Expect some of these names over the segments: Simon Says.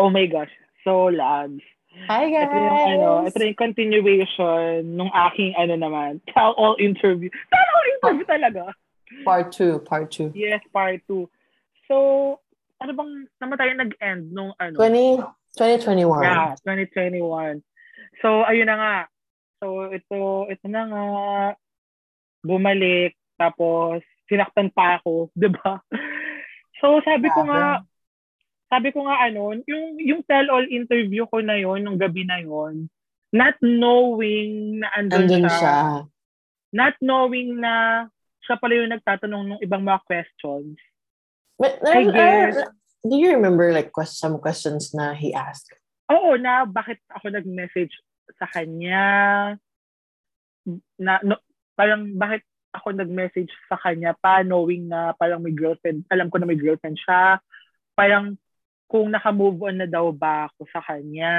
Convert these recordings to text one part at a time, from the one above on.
Oh my gosh, so labs. Hi guys! Ito yung continuation nung aking tell-all interview. Tell-all interview talaga. Part 2. Yes, part 2. So, ano bang naman tayo nag-end nung 2021. Yeah, 2021. So, ayun na nga. So, ito na nga. Bumalik. Tapos, sinaktan pa ako. Diba? So, sabi ko nga yung tell-all interview ko na yon nung gabi na yon, not knowing na andun siya. Not knowing na siya pala yung nagtatanong ng ibang mga questions. But, do you remember like some questions na he asked? Oo, na bakit ako nag-message sa kanya? Bakit ako nag-message sa kanya pa knowing na parang may girlfriend, alam ko na may girlfriend siya. Parang kung naka-move on na daw ba ako sa kanya.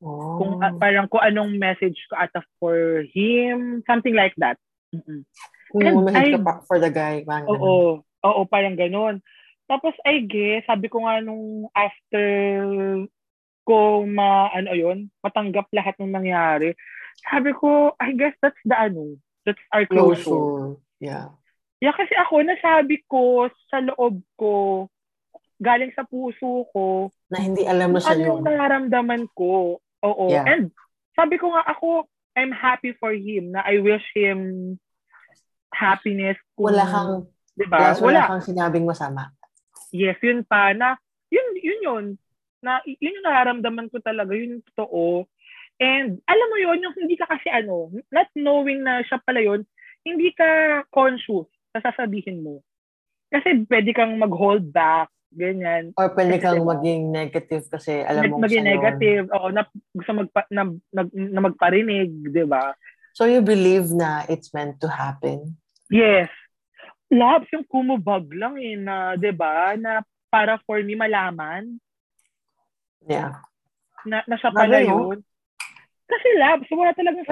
Oh. Kung parang kung anong message ko ata for him, something like that. Mm-mm. Kung message ka for the guy. Oo, parang ganun. Tapos I guess, sabi ko nga nung after ko matanggap lahat ng nangyari, sabi ko, I guess that's our closure. Yeah. Yeah, kasi ako nasabi ko sa loob ko, galing sa puso ko na hindi alam mo siya yung nararamdaman ko. Oo. Yeah. And sabi ko nga ako, I'm happy for him, na I wish him happiness. Kung, wala kang sinabing masama. Yes, yun pa na yun yung nararamdaman ko talaga, yun yung totoo. And alam mo yun, yung hindi ka kasi not knowing na siya pala yun, hindi ka conscious na sasabihin mo. Kasi pwede kang mag-hold back, ganyan. Or pwede kang maging negative kasi alam mo maging negative. Oo, gusto magparinig, di ba? So you believe na it's meant to happen? Yes. Labs yung kumubag lang na, di ba? Na para for me malaman. Yeah. Na siya pala yun. Kasi labs, wala talagang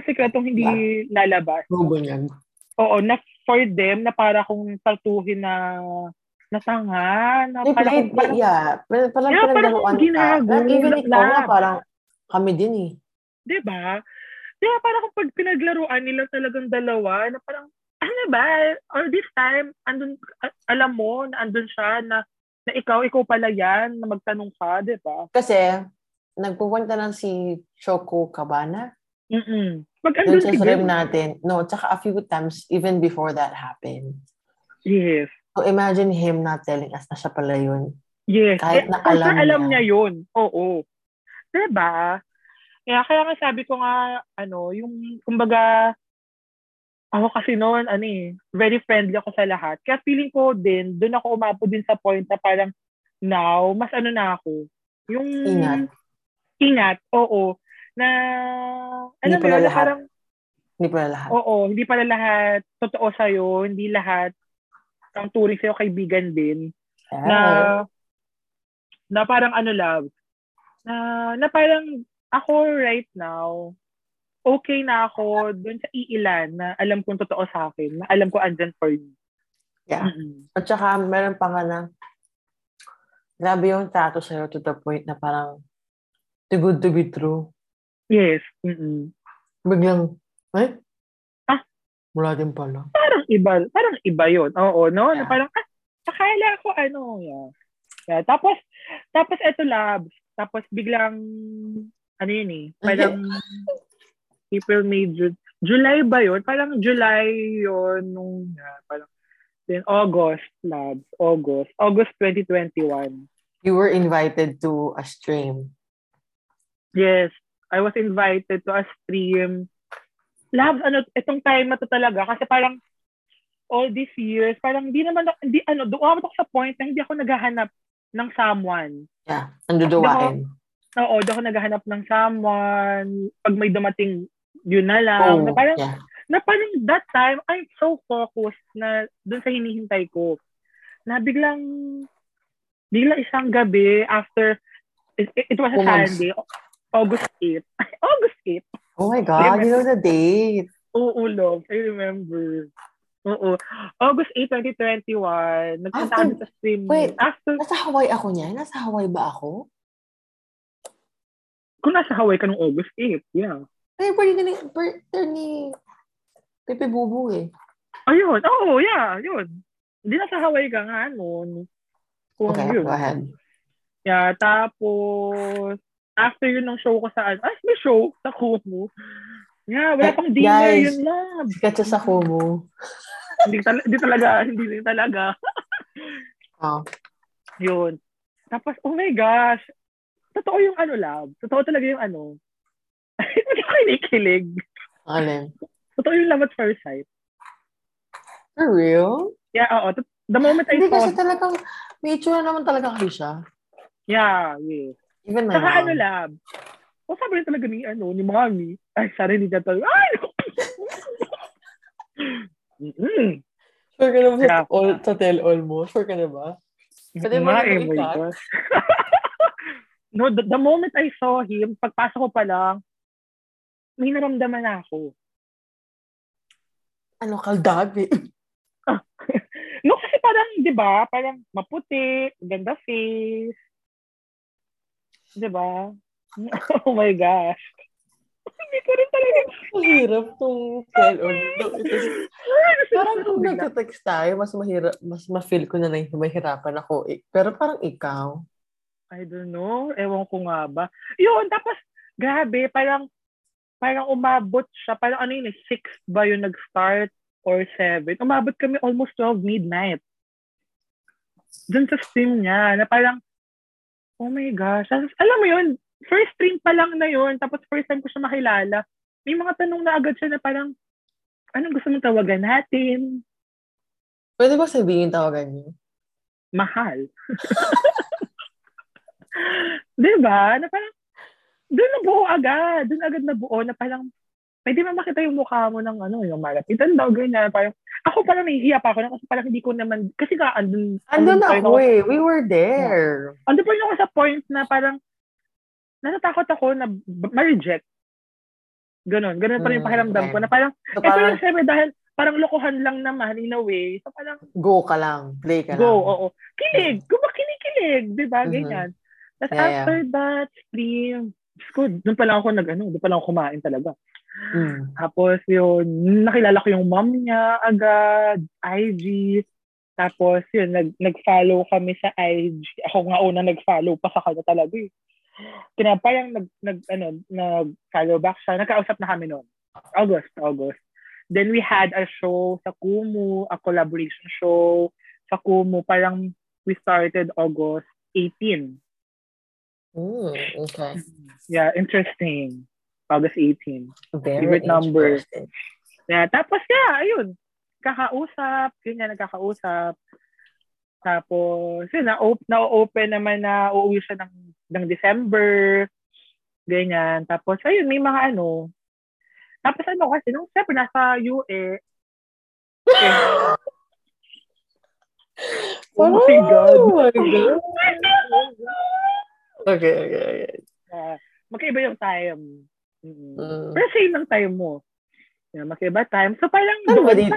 sekretong hindi lalabas. Robo niyan. Oo, na for them, na para kung tartuhin na natanga, na parang ginagawa. Even ikaw nga, parang kami din eh. Diba? Diba, parang kung pag pinaglaruan nila talagang dalawa, na parang, or this time, andun, alam mo, na andun siya, na ikaw pala yan, na magtanong ka, diba? Kasi, nagpupunta lang si Choco Cabana. Mm-mm. Doon sa rim natin. No, tsaka a few times even before that happened. Yes. So imagine him not telling us na siya pala yun. Yes. Kahit na alam niya yun. Oo. Diba? Kaya nga sabi ko nga, yung kumbaga, ako kasi noon, very friendly ako sa lahat. Kaya feeling ko din, doon ako umapo din sa point na parang now, mas na ako. Yung... Ingat, oo. Na, hindi pala lahat. Parang, hindi pala lahat. Oo, hindi pala lahat totoo sa'yo. Hindi lahat ang turing sa'yo kaibigan din. Oh. Na parang love. Na parang ako right now, okay na ako dun sa iilan na alam kong totoo sa akin. Na alam ko andyan for me. Yeah. Mm-hmm. At saka, meron pa nga na grabe yung tato sa'yo to the point na parang too good to be true. Yes. Mm-mm. Biglang, mula din pala. Parang iba yun. Oo, no? Yeah. Parang, akala ko, yeah. Yeah. Tapos eto labs. Tapos biglang, parang, April, May, June. July ba yun? Parang July yun. Parang, then August, labs. August 2021. You were invited to a stream. Yes, I was invited to a stream. Labs, itong time na to talaga kasi parang all these years, parang di naman doon ako sa point na hindi ako naghahanap ng someone. Yeah, ang duduwain. Oo, doon ako naghahanap ng someone. Pag may dumating, yun na lang. Na parang that time, I'm so focused na doon sa hinihintay ko. Na biglang isang gabi after, it was a Sunday. August 8th. Oh my God, you know the date. Oo, love. I remember. Oo. August 8, 2021. Nagpunta kami sa stream. Wait, nasa Hawaii ako niya? Nasa Hawaii ba ako? Kung nasa Hawaii ka nung August 8, yeah. Ay, birthday ni Pepe Bubu eh. Ayun. Oh, yeah. Yun. Hindi nasa Hawaii ka nga noon. Okay, yun. Go ahead. Yeah, tapos after yun ng show ko sa may show sa Kumu. Yeah, wala pang dinner guys, yun na. Sketcha sa Kumu. Hindi talaga. Oh. Yun. Tapos, oh my gosh. Totoo yung lab. Totoo talaga yung Nagkakinikilig. Alin? Totoo yung love at first sight. For real? Yeah, oo. The moment I saw... Hindi kasi talagang... May itsura naman talaga kayo siya. Yeah, yes. Even saka mom. Lab. O sabi rin talaga ni, ni mami. Ay, sorry, hindi na talaga. Ay! Sure ka na ba sa tell-all mo? Sure ka na ba? Pwede mo na impact? No, the moment I saw him, pagpasok ko pa lang, may naramdaman na ako. Ano, kaldag? No, kasi parang, di ba, parang maputi, ganda face. Di ba? Oh my gosh. Hindi ko rin talaga. Mahirap tong tell-all. Parang kung nagka-text tayo, mas ma-feel ko na mahirapan ako. Pero parang ikaw. I don't know. Ewan ko nga ba. Yun, tapos, grabe, parang umabot siya. Parang 6 ba yung nag-start? Or 7. Umabot kami almost 12 midnight. Doon sa stream niya, na parang, oh my gosh. Alam mo yun, first stream pa lang na yun, tapos first time ko siya makilala. May mga tanong na agad siya na parang, anong gusto mong tawagan natin? Pwede ba sabihin tawagan niyo? Mahal. Diba? Na parang, doon agad nabuo na parang, pwede ba makita yung mukha mo ng yung malapitan daw, ganyan. Parang, ako parang nahihiya pa ako na kasi parang hindi ko naman, kasi ka, andun ako eh. We were there. Yeah. Andun pa rin ako sa point na parang, natatakot ako na ma-reject. Ganun pa rin yung pakiramdam ko. Na parang, parang yung siyempre dahil parang lokohan lang naman in a way. So parang, go ka lang. Play ka go, lang. Go, oo. Kilig. Kumakinikilig. Diba? Ganyan. Tapos after that stream, doon pa lang ako kumain talaga. Tapos yun, nakilala ko yung mom niya agad, IG. Tapos yun, nag-follow kami sa IG. Ako nga una nag-follow pa sa kanya talaga eh. Parang nag-follow back siya. Nagkausap na kami noon. August. Then we had a show sa Kumu, a collaboration show sa Kumu. Parang we started August 18. Okay. Yeah, interesting. August 18. Very favorite number. Yeah, tapos ayun. Nagkakausap. Tapos, yun, na-open naman na uuwi siya ng December. Ganyan. Tapos, ayun, may mga Tapos, kasi, nung siyempre, nasa UA. Okay. Oh my God. Okay. Magkaiba yung time. Pero same ng time mo. Yeah, magkaiba time. So parang doon.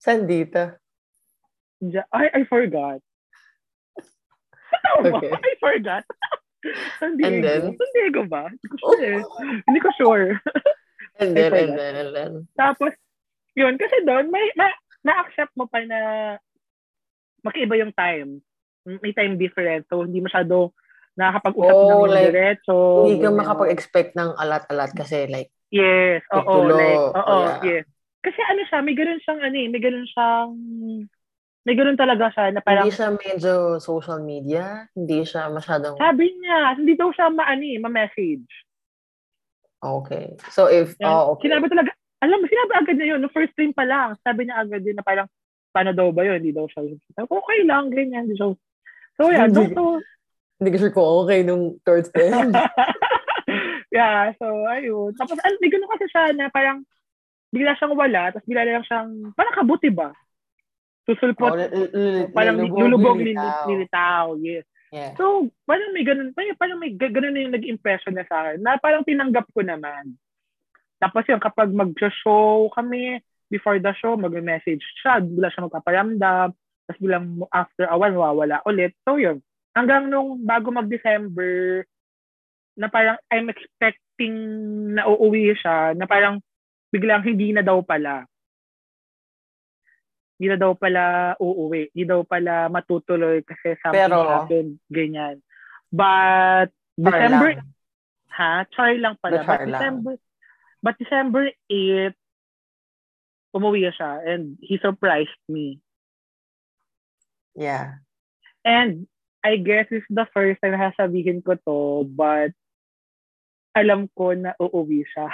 Saan dito? I forgot. Okay. I forgot. San Diego ba? Hindi ko sure. And then. Tapos, yun. Kasi doon, may na-accept mo pa na magkaiba yung time. May time difference. So, hindi masyado nakakapag-usap ng diretso. Hindi ka makapag-expect ng alat-alat kasi like... Yes, oo. Yes. Kasi siya, may ganun siyang may ganun talaga siya na parang... Hindi siya medyo social media? Hindi siya masyadong... Sabi niya, hindi daw siya ma-message. Okay. So if... Oh, okay. Sinabi talaga... Alam mo, sinabi agad na yun. No, first stream pa lang. Sabi niya agad din na parang, paano daw ba yun? Hindi daw siya... Okay lang, ganyan. So yeah, hindi ko sure ko okay nung third time. Yeah, so ayun. Tapos may ganun kasi siya na parang bigla siyang wala, tapos bigla lang siyang parang kabuti ba? Susulpot. Parang lulubog nilitaw. Yes. Yeah. So parang may ganun. Parang may ganun na yung nag-impression na sa akin na parang tinanggap ko naman. Tapos yun, kapag mag-show kami, before the show, mag-message siya, bigla siya magpaparamdam, tapos bilang after a while, mawawala ulit. So yun, hanggang nung bago mag-December, na parang I'm expecting na uuwi siya, na parang biglang hindi na daw pala uuwi, hindi daw pala matutuloy kasi something pero, happened, ganyan. But, December, lang. Ha? Char lang pala. But December 8, umuwi siya and he surprised me. Yeah. And, I guess it's the first time na sasabihin ko to, but, alam ko na uuwi siya.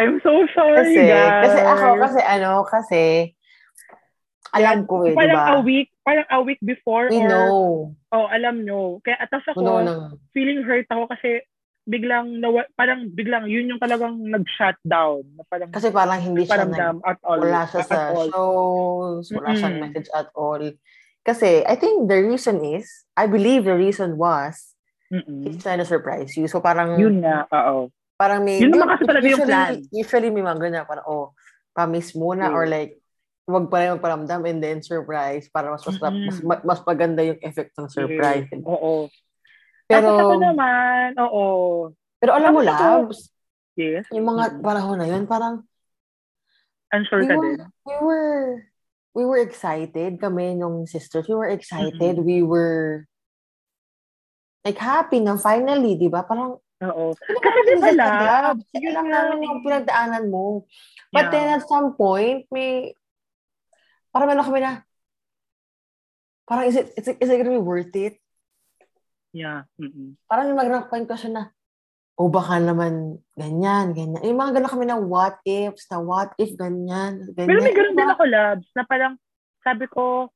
I'm so sorry, guys. Kasi alam ko eh, parang diba? Parang a week before. We know. Oh, alam nyo. Kaya atas ako, feeling hurt ako kasi biglang yun yung talagang nag-shutdown. Kasi parang hindi siya wala siya sa shows, wala siyang message at all. Kasi I think the reason was, he's trying to surprise you. So parang, yun nga, oo. Parang may, yun naman kasi talaga yung plan. Usually may mga ganyan, parang, pa-miss muna, or like, wag pa rin magparamdam and then surprise, para mas paganda yung effect ng surprise. Yeah. Oo. Pero, at ako naman, oo. Pero alam mo, Labs, yes. Yung mga panahon na yun, parang, unsure ka din. We were excited, kami yung sisters, we were excited, we were, like, happy na finally, di ba? Parang, oo. Kasi diba lang, yun lang namin yung pinagdaanan mo. But then at some point, parang is it gonna be worth it? Yeah. Mm-mm. Parang yung mag-rank question na, baka naman ganyan. Yung mga gano'n kami na what if, ganyan. Pero may gano'n din ako, Labs, na parang sabi ko,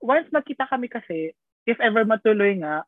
once magkita kami kasi, if ever matuloy nga,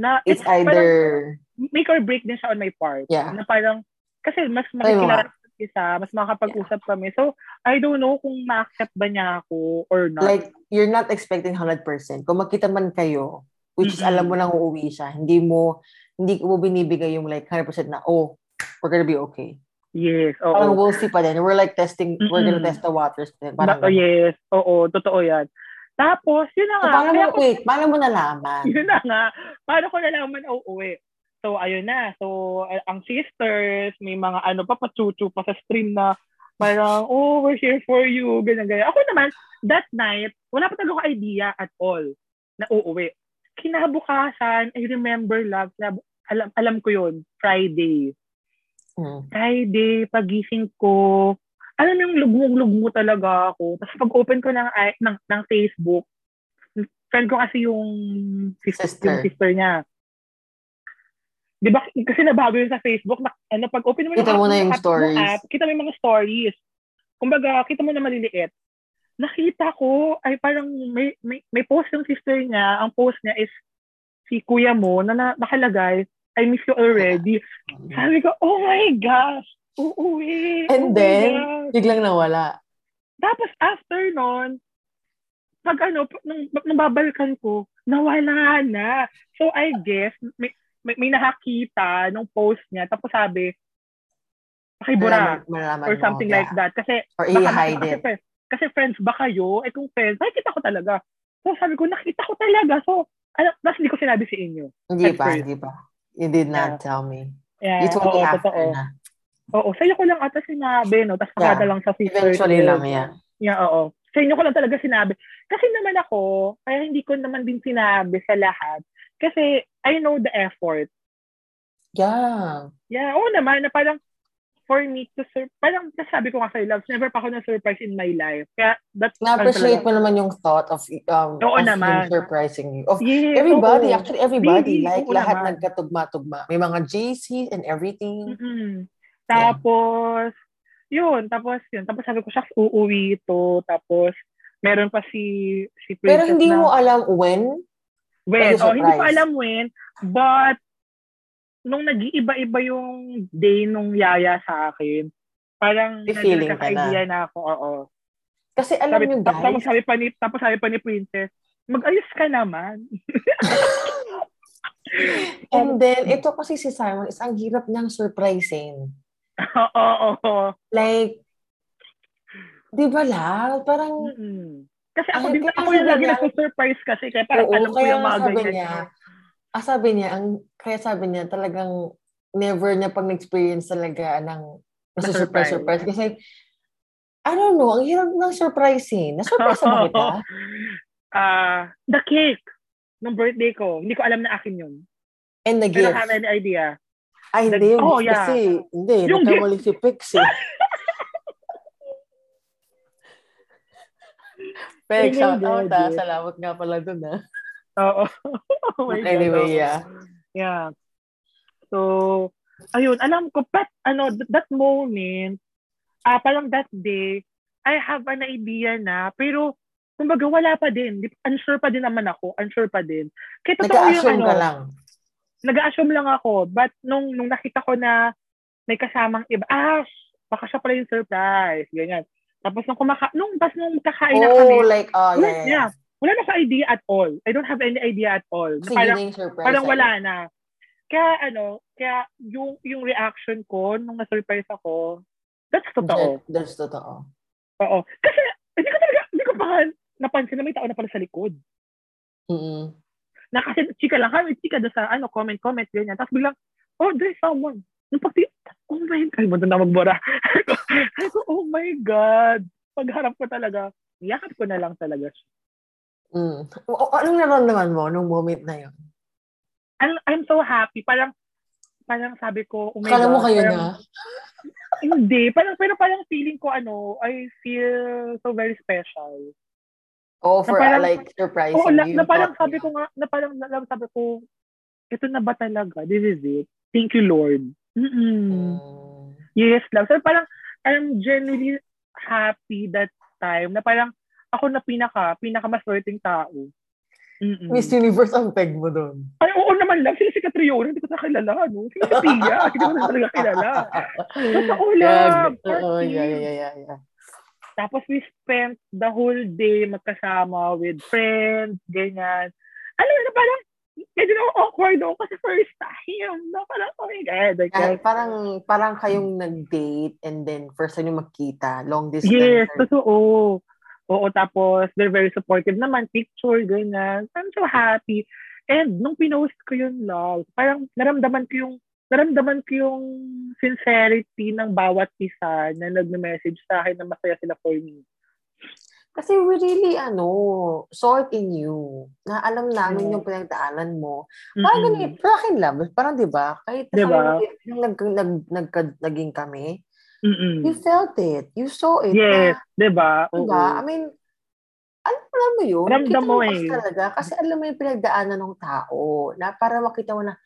na it's either make or break din siya on my part. Yeah. Na parang, kasi mas makikilala isa, mas makakapag-usap kami. So, I don't know kung ma-accept ba niya ako or not. Like, you're not expecting 100%. Kung makita man kayo, which is alam mo lang uuwi siya, hindi mo binibigay yung like 100% na, we're gonna be okay. Yes, oo. Parang we'll see pa din. We're like testing, we're gonna test the waters. Parang, yes, oo, totoo yan. Tapos, yun na nga. Paano mo nalaman? Yun na nga. Paano ko nalaman uuwi? So, ayun na. So, ang sisters, may mga pachuchu pa sa stream na parang, we're here for you, ganyan. Ako naman, that night, wala pa talaga idea at all na uuwi. Kinabukasan, I remember lang, alam ko yun, Friday. Friday, pagising ko, alam mo yung lugmog-lugmo talaga ako. Tapos pag-open ko ng Facebook, friend ko kasi yung sister niya. Di ba? Kasi nabago yun sa Facebook. Pag-open mo yung stories. App, kita mo yung mga stories. Kumbaga, kita mo na maliliit. Nakita ko, ay parang may post yung sister niya. Ang post niya is si kuya mo na nakalagay, I miss you already. Sabi ko, oh my gosh! Uuwi! And then, biglang nawala. Tapos after nun, pag nung babalikan ko, nawala na. So I guess, may nakakita nung post niya, tapos sabi, pakibura, or something mo, like that. Kasi, or i-hide it. Kasi friends ba kayo? Kung friends, nakikita ko talaga. So sabi ko, nakita ko talaga. So, mas hindi ko sinabi sa inyo. Hindi pa. You did not tell me. Yeah, you told me after na. Oo, sa iyo ko lang ata sinabi, no? Tapos nakita lang sa Facebook. Eventually lang, yeah, oo. Sa inyo ko lang talaga sinabi. Kasi naman ako, kaya hindi ko naman din sinabi sa lahat. Kasi, I know the effort. Yeah. Yeah, oo naman, na parang, for me to surprise, parang nasabi ko nga sa'yo, Loves, never pa ako na-surprise in my life. Kaya, that's... Na-appreciate mo naman yung thought of surprising you. Of yes, everybody, everybody. Baby, like, lahat naman. Nagkatugma-tugma. May mga JCs and everything. Mm-hmm. Tapos, yun. Tapos sabi ko, shucks, uuwi ito. Tapos, meron pa si Princess. Pero hindi mo alam when hindi ko alam when, but nung nag-iiba-iba yung day nung yaya sa akin, parang nagkaka-idea na ako, oo. Kasi alam niyo guys, tapos sabi pa ni Princess, mag-ayos ka naman. And then, ito kasi si Simon is ang hirap niyang surprising. Oo. Like, Di ba, Lal? Parang... Mm-hmm. Kasi ako ay, din, ako yung lagi nasusurprise kasi. Kaya parang oo, alam ko yung mga ganyan. Sabi niya, kaya sabi niya, talagang never niya pang experience talaga ng nasusurprise. Kasi, I don't know, ang hirap ng surprise eh. Nasurprise ba kita? The cake ng birthday ko. Hindi ko alam na akin yun. And the gift. I don't have any idea. Ay, hindi yun. Oh, yeah. Kasi, hindi. Nakawali si Pix eh. Pix, shout-out ha. Salamat nga pala dun ha. Oo. Oh my God. Anyway, yeah. Yeah. So, ayun. Alam ko, but, that moment, parang that day, I have an idea na, pero, kumbaga, wala pa din. Unsure pa din naman ako. Unsure pa din. Kaya totoo yung ka lang. Nag-assume lang ako, but nung nakita ko na may kasamang iba, baka siya pala yung surprise, ganyan. Tapos nung kakain na kami, yeah. Wala na sa idea at all. I don't have any idea at all. So parang wala na. Kaya kaya yung reaction ko nung na-surprise ako, that's totoo. That's totoo. Oo. Kasi hindi ko pa napansin na may tao na pala sa likod. Mm-mm. Na kasi chika lang kami, chika doon sa comment, ganyan. Tapos biglang, oh, there's someone. Nung oh my God, mo na magbura. Oh my God. Pagharap ko talaga, yakap ko na lang talaga. Mm. Anong naramdaman mo nung moment na yun? I'm so happy. Parang sabi ko, oh my God. Kala mo kayo parang, na? Hindi. Pero parang feeling ko, I feel so very special. Oh, for parang, surprising you. Na parang sabi ko nga, sabi ko, ito na ba talaga? This is it. Thank you, Lord. Yes, love. So parang, I'm genuinely happy that time na parang, ako na pinaka-maswerteng tao. Miss Universe ang peg mo doon. Ay, oo naman, love. Sila si Catriona, hindi ko na kilala. No? Sila si Tia, hindi ko na talaga kilala. Totoo, love. Oh, yeah. Tapos we spent the whole day magkasama with friends, ganyan. Parang, medyo awkward ako kasi first time. Parang, oh my God. Parang kayong nag-date and then first time yung magkita, long distance. Yes, totoo. Oo, tapos they're very supportive naman. Picture, ganyan. I'm so happy. And nung pinost ko yun, love, parang naramdaman ko yung sincerity ng bawat isa na nag-message sa akin na masaya sila for me. Kasi we really, saw it in you. Na alam namin yung pinagdaanan mo. Parang ganito, pero akin love, parang diba, kahit naging kami, you felt it, you saw it. Yes, diba? Diba? I mean, alam mo yun. Ramdam mo eh. Talaga, kasi alam mo yung pinagdaanan ng tao na para makita mo na,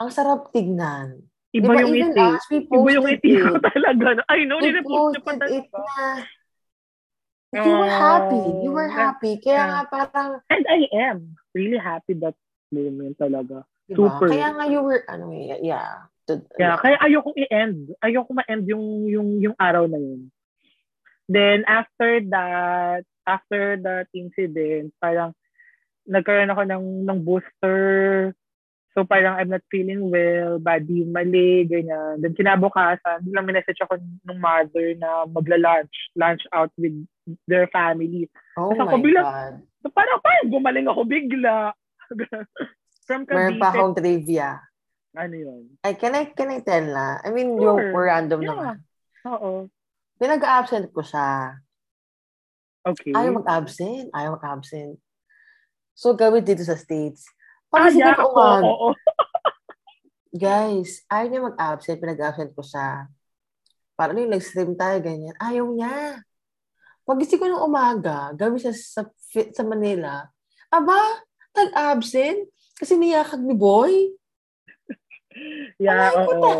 ang sarap tignan. Iba diba, yung iti. Iba yung iti ko talaga. I know, nilipost na pa talaga. You were happy. Kaya nga parang... And I am really happy that moment talaga. Diba? Super. Kaya nga you were, yeah. Kaya ayokong i-end. Ayokong ma-end yung araw na yun. Then after that incident, parang nagkaroon ako ng booster. So parang I'm not feeling well, body mali, ganyan. Then kinabukasan, biglang minessage ako ng mother na magla-lunch out with their family. Oh my God. So parang gumaling ako bigla. From Cavite. Meron pa akong trivia. Ano yun? Ay, can I tell na? I mean, sure. Yung random naman. Oo. Pinag-absent ko siya. Okay. Ayaw mag-absent. So gawin dito sa States. Pag-isip ko umag. Guys, ayaw niya mag-absent. Pinag-absent ko siya. Parang yung nag-stream tayo, ganyan. Ayaw niya. Pag-isip ko ng umaga, gabi siya sa Manila. Aba, tag-absent? Kasi niyakag ni Boy? Yeah, ay, oo.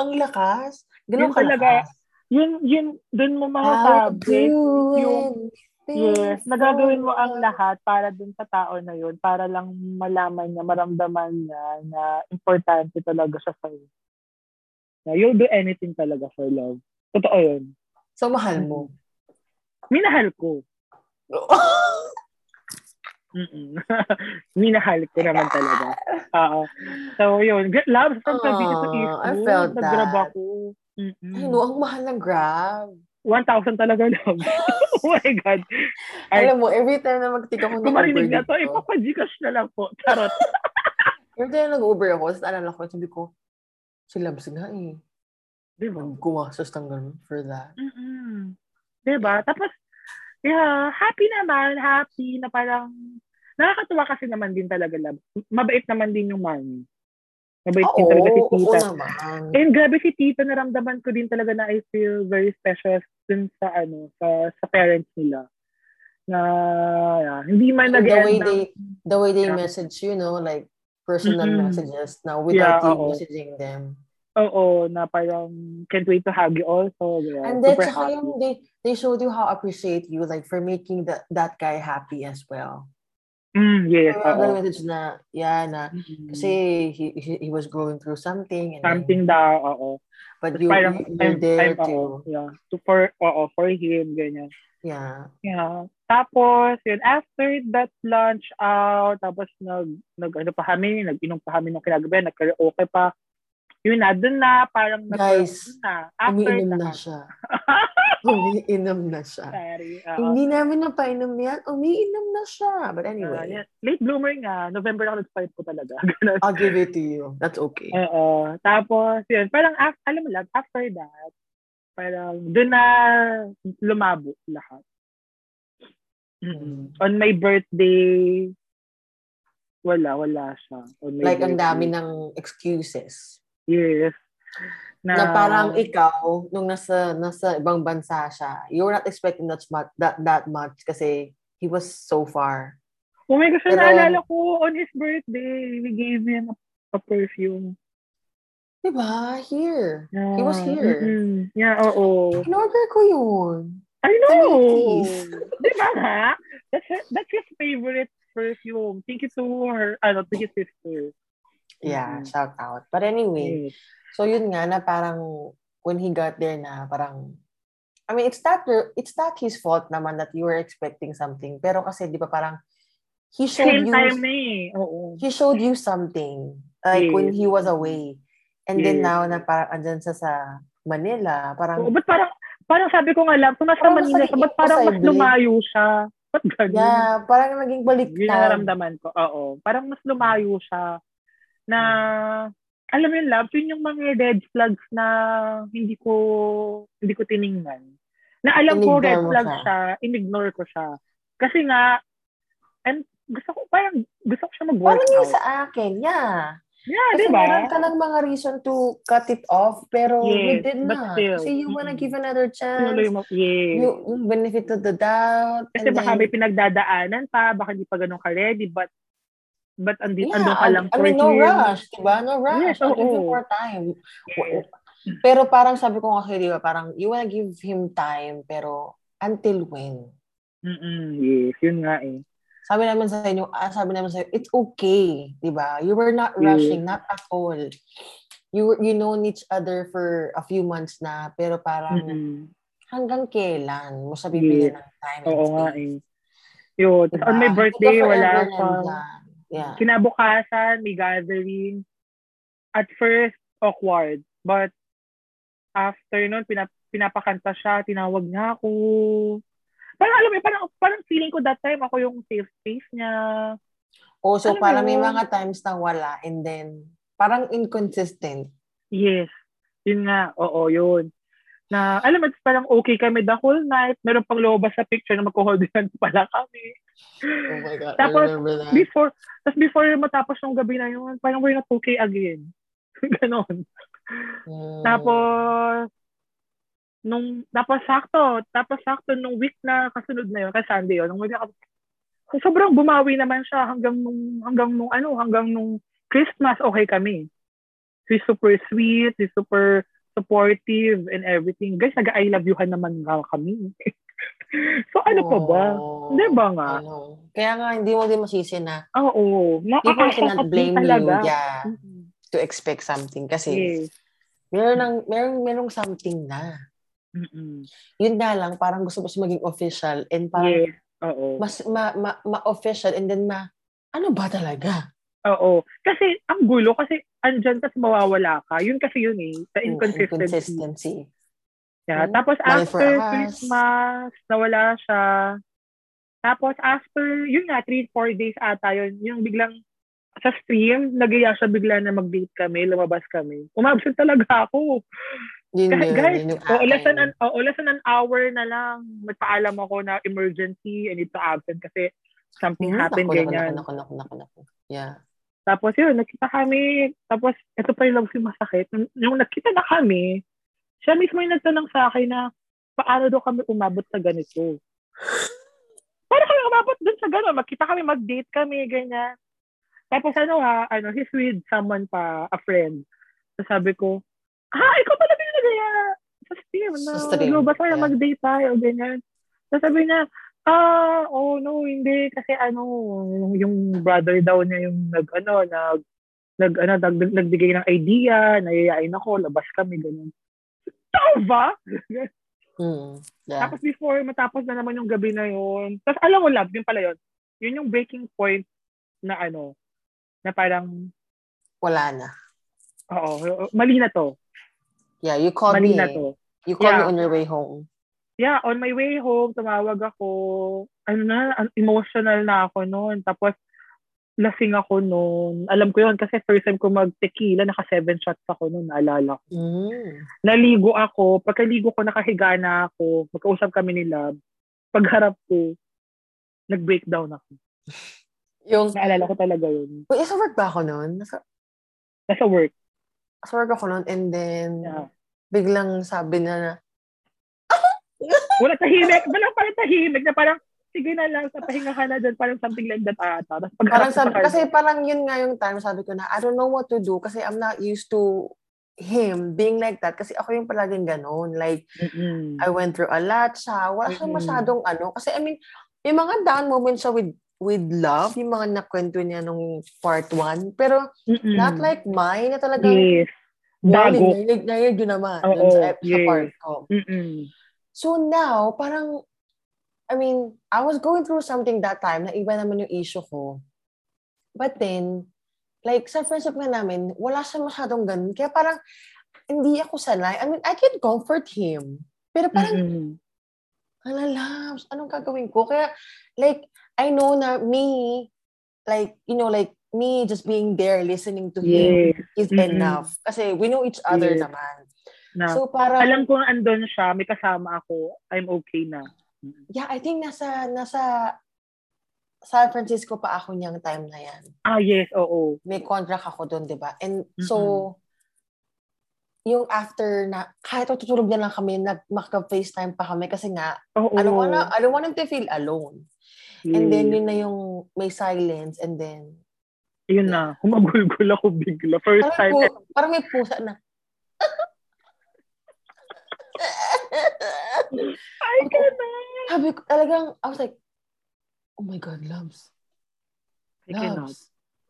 Ang lakas. Ganun ka talaga. Yun, dun mo masasabi. Yes, nagagawin mo ang lahat para dun sa tao na yun, para lang malaman niya, maramdaman niya na importante talaga siya sa'yo. You'll do anything talaga for love. Totoo yun. So, mahal mo? Minahal ko. Minahal ko naman talaga. So, yun. Love from Cavite to East. I felt that. Nag-grab ako. Ang mahal ng grab. 1,000 talaga lang. Oh my God. Alam mo, every time na magtika ko ng Uber. Marinig na to, ipapag-Gcash na lang po. Charot. Every time na nag-Uber ako, tapos naalala ko, sabi ko, si Labs nga eh. Diba? Gumasos ng ganun for that. Mm-mm. Diba? Tapos, yeah, happy na parang, nakakatuwa kasi naman din talaga Labs. Mabait naman din yung mami. Mabait din talaga si Tita. And grabe si Tita, naramdaman ko din talaga na I feel very special dun sa ano, sa parents nila. Na hindi man nag-end the way they message you, no, like personal messages now without you messaging them. Oo, na parang can't wait to have you also. Yeah, and then they showed you how appreciate you like for making that guy happy as well. Yes. Message na, kasi he was going through something. And something daw, oo. But you're there too. Yeah. For him, ganyan. Yeah. Tapos, yun, after that lunch out, tapos nag-inom pa kami ng kinagabi, nag-karaoke pa. Yun na, dun na, parang guys, na. Umiinom na siya. Umiinom na siya. Sorry, hindi namin napainom yan. Umiinom na siya. But anyway. Yeah. Late bloomer nga. November ako nag-fight ko talaga. I'll give it to you. That's okay. Oo. Tapos, yun. Parang, alam mo lang, after that, parang dun na lumabo lahat. Mm-hmm. On my birthday, wala siya. Like, ang dami ng excuses. Yes. Na parang ikaw nung nasa ibang bansa siya, you were not expecting that much kasi he was so far. Oh my gosh, naalala ko on his birthday, we gave him a perfume. Diba? Here. Yeah. He was here. Mm-hmm. Yeah, oo. Inorder ko yun. I know! Diba ha? That's his favorite perfume. Thank you to her, to his sister. Yeah, shout out. But anyway, so yun nga na parang when he got there na parang, I mean, it's not his fault naman that you were expecting something. Pero kasi di ba parang, he showed you something. Like when he was away. And then now na parang andyan siya sa Manila. Parang, but parang sabi ko nga lang, kung nasa Manila siya, but parang mas lumayo siya. But ganun. Yeah, parang naging baliktad. Yun naramdaman ko, oo. Parang mas lumayo siya. Na, alam mo yun, love, yun yung mga red flags na hindi ko tiningnan. Na alam ko red flag siya, in-ignore ko siya. Kasi nga, and gusto ko siya mag-work out. Parang yun sa akin, yeah, kasi diba? Meron ka ng mga reason to cut it off, pero you did not. Still, kasi you wanna give another chance. You benefit of the doubt. Kasi baka may pinagdadaanan pa, baka hindi pa ganun ka-ready, But andun ka lang for you. I mean, no rush, diba? No rush. Yes, I'll give you more time. Yes. Pero parang sabi ko nga kayo, diba? Parang you wanna give him time, pero until when? Yes, yun nga eh. Sabi namin sa inyo, it's okay, diba? You were not rushing, not at all. You known each other for a few months na, pero parang hanggang kailan mo sabihin ng time? Oo nga eh. Yun, diba? On my birthday, wala pa. Yeah. Kinabukasan, may gathering. At first, awkward. But, after nun, pinapakanta siya, tinawag niya ako. Parang, alam mo, parang feeling ko that time, ako yung safe space niya. Oh, so alam parang may mga times na wala. And then, parang inconsistent. Yes. Yun nga. Oo, yun. Na, alam mo, parang okay kami the whole night. Meron pang lumabas sa picture na magko-hold pala kami. Oh my God, tapos, I remember that. Before matapos ng gabi na yun, parang we're not okay again. Ganon. Tapos sakto, nung week na kasunod na yun, kasi Sunday yun, sobrang bumawi naman siya hanggang nung Christmas, okay kami. He's super sweet, he's super supportive and everything. Guys, nag-I love you naman nga kami. So, ano pa ba? Hindi ba nga? Ano. Kaya nga, hindi mo din masisi na people cannot blame talaga. You to expect something kasi merong something na. Mm-mm. Yun na lang, parang gusto mas maging official and parang mas ma-official and then ano ba talaga? Oo. Kasi, ang gulo kasi andyan kasi mawawala ka. Yun kasi yun eh. The inconsistency. Yeah, tapos after Christmas, nawala siya. Tapos after, yun nga, 3-4 days ata yun, yung biglang sa stream, nag-iya siya bigla na mag-date kami, lumabas kami. Umabsent talaga ako. Less than an hour na lang, magpaalam ako na emergency, I need to absent kasi something happened, ganyan. Naku. Yeah. Tapos yun, nakita kami, tapos ito pa yung love si masakit. Yung nakita na kami, siya mismo yung nagtanong sa akin na paano daw kami umabot sa ganito. Paano kami umabot dun sa gano'n? Magkita kami, mag-date kami, ganyan. Tapos he's with someone pa, a friend. So sabi ko, ikaw pala binagaya sa stream na maglubas tayo, mag-date tayo, ganyan. So sabi niya, no, hindi. Kasi yung brother daw niya yung nagbigay ng idea, nayayain ako, labas kami, ganyan. Tao ba? Yeah. Tapos matapos na naman yung gabi na yun. Tapos alam mo, love, yun pala yun. Yun yung breaking point na na parang wala na. Oo, mali na to. Yeah, you called me. You called me on your way home. Yeah, on my way home, tumawag ako. Emotional na ako noon. Tapos, lasing ako noon. Alam ko yun kasi first time ko mag-tequila, naka-7 shots ako noon, naalala ko. Naligo ako. Pagkaligo ko, nakahiga na ako. Magkausap kami ni Lab. Pagharap ko, nag-breakdown ako. Naalala ko talaga yun. Wait, nasa work ba ako noon? Nasa work. Nasa work ako noon and then biglang sabi na wala, tahimik. Parang tahimik na parang sige na lang, sa pahinga ka na dyan, parang something like that ata. Parang kasi parang yun nga yung time, sabi ko na, I don't know what to do kasi I'm not used to him being like that. Kasi ako yung palaging ganun. Like, I went through a lot siya. Wala siyang masyadong Kasi I mean, yung mga down moments siya with love, yung mga nakwento niya nung part 1. Pero, not like mine na talagang narinig yun naman dun sa part ko. So now, parang, I mean, I was going through something that time na iba naman yung issue ko. But then, like, sa friendship nga namin, wala siya masyadong ganun. Kaya parang, hindi ako sanay. I mean, I can comfort him. Pero parang, alalams, anong gagawin ko? Kaya, like, I know na me, like, you know, like, me just being there, listening to him is enough. Kasi we know each other naman. Na, so parang, alam ko na andun siya, may kasama ako, I'm okay na. Yeah, I think nasa San Francisco pa ako niyang time na yan. Ah, yes, oo. May contract ako doon, di ba? And so, yung after na, kahit tutulog na lang kami, nag-FaceTime pa kami kasi nga, I don't want him to feel alone. Yes. And then, yun na yung may silence and then, yun na, humagulgul ako bigla. First time. Parang may pusa na. I cannot. I was like, oh my God, Loves. I cannot.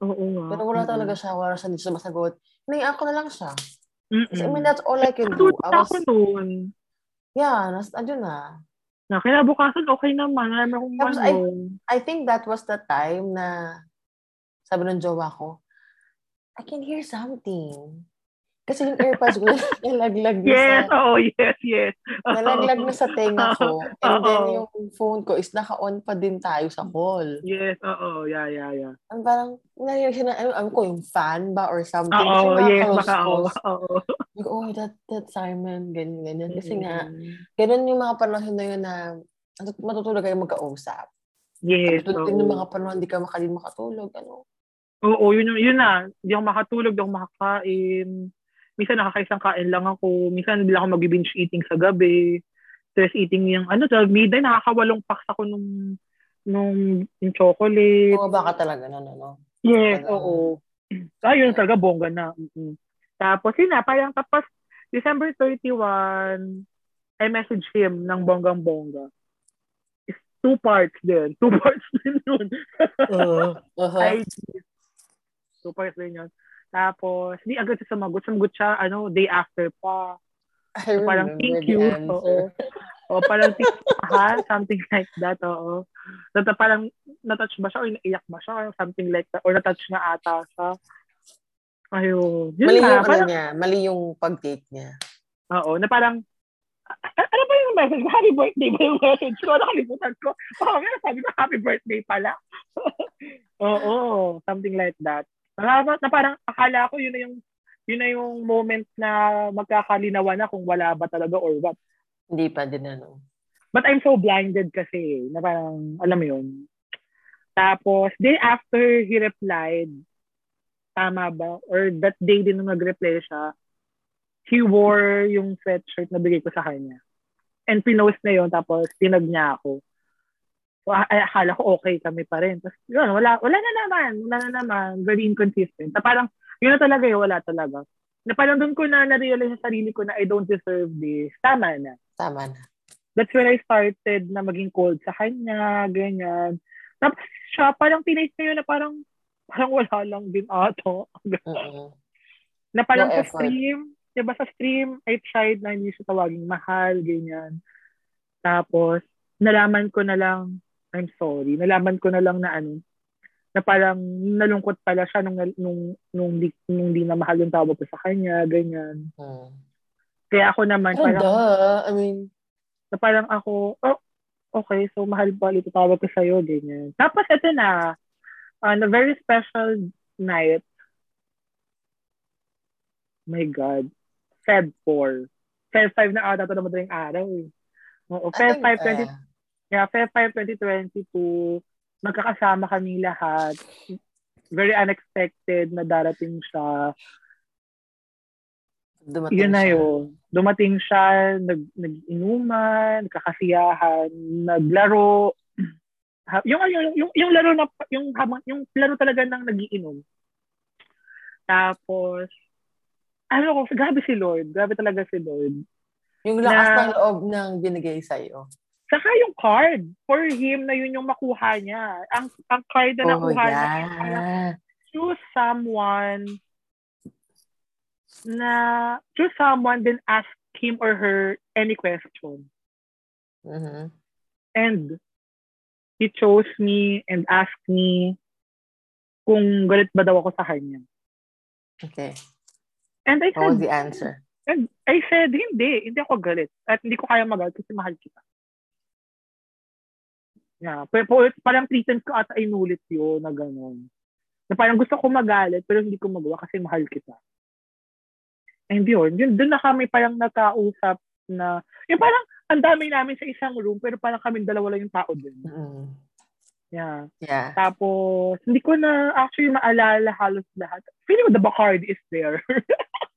Oo nga. Pero wala talaga siya. Wala siya. Hindi siya masagot. Nangyayaan ko na lang siya. I mean, that's all I can do. Ako noon. Yeah. Andun na. Kinabukasan, okay naman. Tapos I think that was the time na sabi ng jowa ko, I can hear something. Kasi yung AirPods ko, nalaglag na sa tenga ko. And then yung phone ko is naka-on pa din tayo sa call. Yes, oo. Yeah. And parang, narinig siya na, alam ko, yung fan ba or something. That Simon, ganyan. Kasi nga, ganun yung mga panahon na yun na matutulog kayo magkausap. Yes, oo. Yung mga panahon, hindi ka makatulog, Oo, yun na. Hindi ako makatulog, hindi ako makakain. Minsan nakakaisang kain lang ako. Minsan hindi ako mag-binge eating sa gabi. Stress eating yung, 12 midnight, nakakawalong packs ako nung chocolate. Oo, baka talaga, Yes, oo. Yun talaga, bongga na. Tapos, yun na, parang tapos, December 31, I message him ng bonggang-bongga. It's two parts din yun. So, parts din yun. Tapos, hindi agad siya sumagot. Sumagot siya, day after pa. So, parang thank you. Oo, parang thank you. Something like that, oo. Parang natouch ba siya o naiyak ba siya or something like that. Or natouch nga ata siya. Ayun. Mali yung pag-take niya. Oo, na parang, Ano ba yung message? Happy birthday ba yung message ko? Nakalimutan ko. Kaya sabi ko, happy birthday pala. Oo, something like that. Na parang akala ko yun na yung moment na magkakalinawan na kung wala ba talaga or what. Hindi pa din ano. But I'm so blinded kasi na parang, alam mo yun. Tapos, day after he replied, tama ba? Or that day din nung nag-reply siya, he wore yung sweatshirt na bigay ko sa kanya. And pinost na yun, tapos tinag niya ako. So, akala ko okay kami pa rin. Tapos, yun, wala na naman. Very inconsistent. Na parang, yun na talaga yun, wala talaga. Na parang doon ko na na-realize sa sarili ko na I don't deserve this. Tama na. That's when I started na maging cold sa kanya, ganyan. Tapos siya, parang tinate na yun na parang wala lang din ato. Na parang no sa stream, diba sa stream, I tried na hindi siya tawaging mahal, ganyan. Tapos, nalaman ko na lang na parang nalungkot pala siya nung di na mahal yung tawag ko sa kanya, ganyan. Kaya ako naman, okay, so mahal ba ito tawag ko sa'yo, ganyan. Tapos ito na, on a very special night, my God, Feb 4. Feb 5 na ata ito na madaling araw eh. Oo, Feb 5, 2022, magkakasama kami lahat. Very unexpected na darating siya. Dumating siya, nag-inuman, nagkakasiyahan, naglaro. Yung laro talaga nang nagiinom. Tapos grabe talaga si Lord. Yung lakas ng loob ng binigay sa iyo. Saka yung card for him na yun yung makuha niya. Ang card na nakuha niya. Choose someone then ask him or her any question. Mm-hmm. And he chose me and asked me kung galit ba daw ako sa kanya. Okay. And I said, what was the answer? And I said, hindi ako galit. At hindi ko kaya magalit kasi mahal kita. Yeah, pero parang pretend ko at inulit yun na gano'n. Na parang gusto ko magalit pero hindi ko magawa kasi mahal kita. And yun, doon na kami parang nakausap na, yung parang ang dami namin sa isang room, pero parang kami dalawa lang yung tao din. Mm. Yeah. Tapos, hindi ko na actually maalala halos lahat. Feeling ko the Bacardi is there.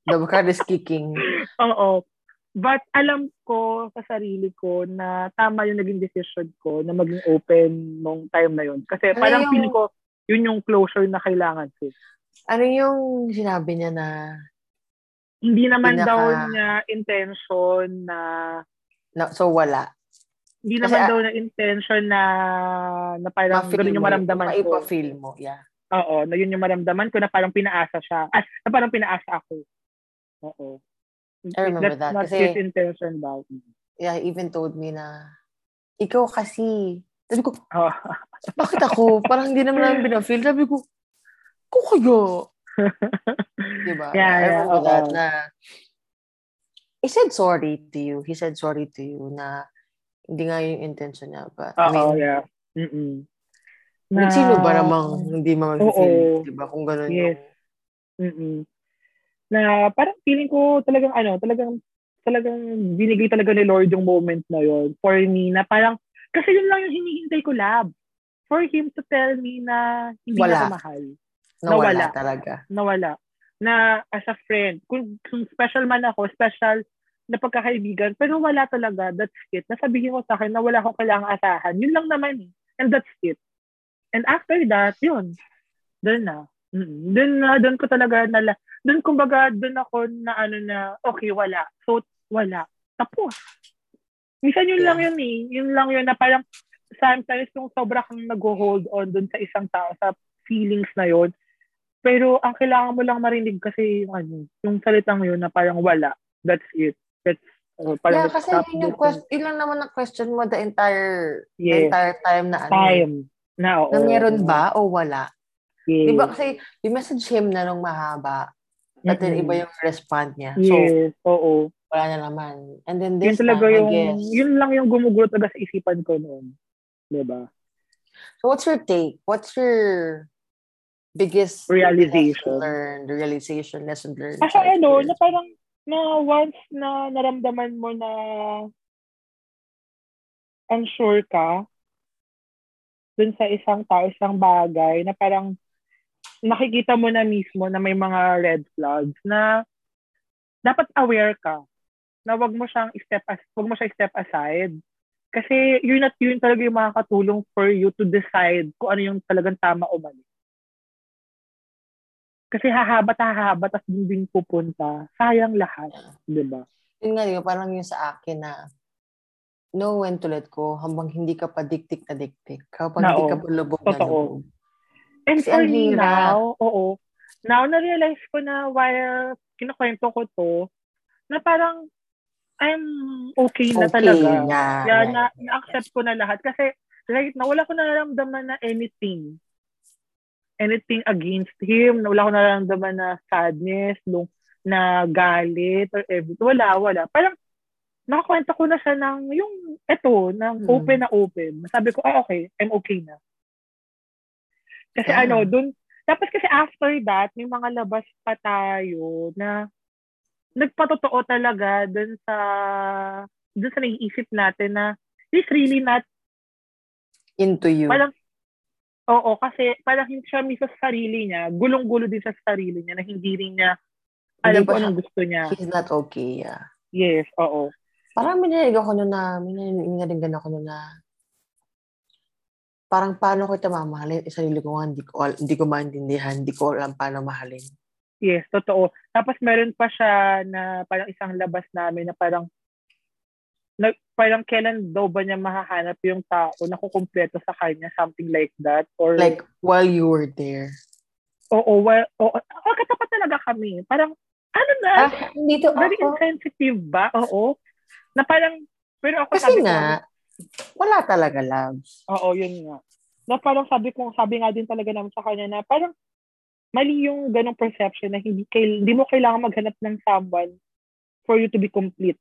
The Bacardi is kicking. Oo. But alam ko sa sarili ko na tama yung naging decision ko na maging open nung time na yun. Kasi parang feeling ko, yun yung closure na kailangan ko. Ano yung sinabi niya na hindi naman daw niya intention na... No, so wala. Hindi naman daw na intention na parang ganun yung maramdaman ko. Maipa-feel mo, yeah. Oo, na yun yung maramdaman ko na parang pinaasa siya. Na parang pinaasa ako. Oo. I remember that. That's not his intention daw. Yeah, he even told me na, ikaw kasi. Sabi ko, bakit ako? Parang hindi naman namin binafeel. Sabi ko, kukuyo. Diba? Yeah, I remember that na he said sorry to you. He said sorry to you na hindi nga yung intention niya. But, yeah. Mm-mm. Sino ba namang hindi mag-feel? Diba? Kung gano'n yes. Yung... Mm-mm. Na parang feeling ko talagang binigay talaga ni Lord yung moment na yun for me na parang, kasi yun lang yung hinihintay ko lab. For him to tell me na hindi na mahal. Nawala talaga. Na as a friend, kung special man ako, special na pagkakaibigan, pero wala talaga, that's it. Nasabihin ko sa akin na wala akong kailangang asahan. Yun lang naman. And that's it. And after that, yun. Doon ako na okay, wala. So, wala. Tapos. Minsan yun lang yun eh. Yun lang yun na parang sometimes yung sobra kang nag-hold on doon sa isang tao, sa feelings na yun. Pero ang kailangan mo lang marinig kasi yung salitang yun na parang wala. That's it. That's parang kasi yun lang naman na question mo the entire time na time. Na meron ba o wala? Yes. Diba kasi you message him na nung mahaba at then iba yung response niya. Yes, so, oo. wala na naman. And then this yun time, yung, I guess. Yun lang yung gumugulo talaga sa isipan ko noon. Diba? So what's your take? What's your biggest realization, lesson learned? Kasi ano, na parang na once na naramdaman mo na unsure ka dun sa isang tao, isang bagay, na parang nakikita mo na mismo na may mga red flags na dapat aware ka na wag mo siyang step aside kasi you're not yun talaga yung makakatulong for you to decide kung ano yung talagang tama o mali. Kasi hahaba at hindi pupunta. Sayang lahat, diba? Yun nga, parang yung sa akin na know when to let go habang hindi ka pa diktik. Kapag hindi ka pa lubog na lubog. And for me now, now na-realize ko na while kinukwento ko to, na parang I'm okay na talaga. Na-accept ko na lahat. Kasi right na wala ko nararamdaman na anything against him. Wala ko nararamdaman na sadness, na galit, or everything. Wala. Parang nakakwento ko na siya ng yung eto, ng open. Sabi ko, okay, I'm okay na. Kasi tapos kasi after that, may mga labas pa tayo na nagpatotoo talaga dun sa naiisip natin na he's really not into you. Oo, kasi parang hindi siya mismo sa sarili niya. Gulong-gulo din siya sa sarili niya na hindi rin niya alam kung anong gusto niya. He's not okay, yeah. Yes, oo. Parang minarinig ako nun na parang paano ko ito mamahalin? Sarili ko nga, hindi ko maintindihan. Hindi ko alam paano mahalin. Yes, totoo. Tapos meron pa siya na parang isang labas namin na parang kailan daw ba niya mahahanap yung tao na kukumpleto sa kanya, something like that, or like while you were there. Katapat talaga kami. Parang ano na? Very insensitive ba? Oo. Na parang pero ako kasi sabi na wala talaga love. Oo, yun nga. Na parang sabi nga din talaga naman sa kanya na parang mali yung ganong perception na hindi mo kailangan maghanap ng someone for you to be complete.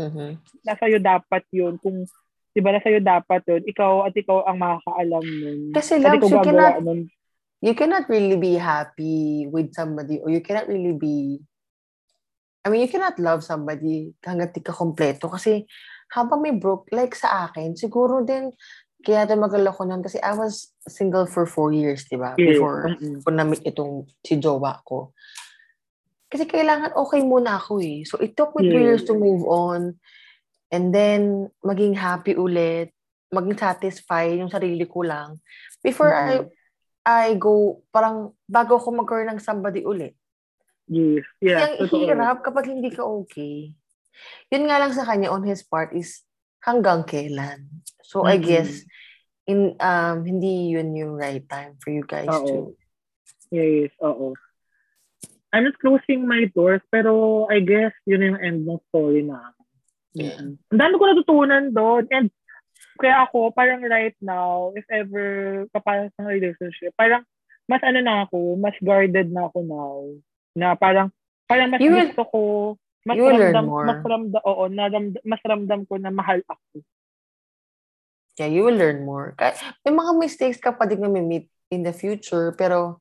Mm-hmm. Nasa'yo dapat yun, ikaw ang makakaalam nun. Kasi love, you cannot really be happy with somebody, or you cannot love somebody hanggat di ka kompleto. Kasi habang may broke, like sa akin, siguro din, kaya tumagal ako nun kasi I was single for 4 years, diba? Yeah. Before ko na-meet itong si jowa ko. Kasi kailangan okay muna ako eh. So, it took me 2 years to move on. And then, maging happy ulit. Maging satisfied yung sarili ko lang. Before I go, parang bago ako mag-care ng somebody ulit. Yes. Yeah, kaya hirap kapag hindi ka okay. Yun nga lang sa kanya on his part is hanggang kailan. So, I guess, hindi yun yung right time for you guys to... Yes, oo. I'm not closing my doors, pero I guess yun yung end ng story na. Yeah. Ang dami ko natutunan doon. And kaya ako, parang right now, if ever kapalas ng relationship, parang mas mas guarded na ako now. Na parang mas gusto ko, mas ramdam ko na mahal ako. Yeah, you will learn more. May mga mistakes ka pa din na may meet in the future, pero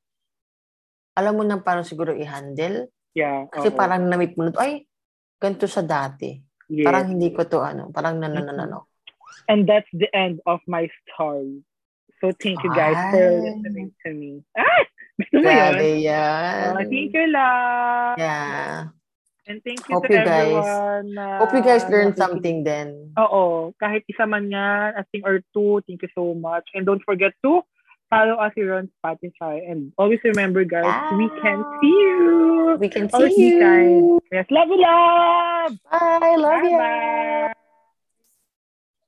alam mo na paano siguro i-handle. Yeah. Kasi parang na-meet mo na, ay, ganito sa dati. Yes. Parang hindi ko to, parang nananano. And that's the end of my story. So, thank you guys for listening to me. Gusto mo yun? Thank you lang. Yeah. And thank you to everyone. Hope you guys learned something then. Oo. Kahit isa man yan, a thing or two, thank you so much. And don't forget to follow us here on Spotify. And always remember, guys, we can see you. We can see you guys. Yes, love you, love. Bye, love you. Bye.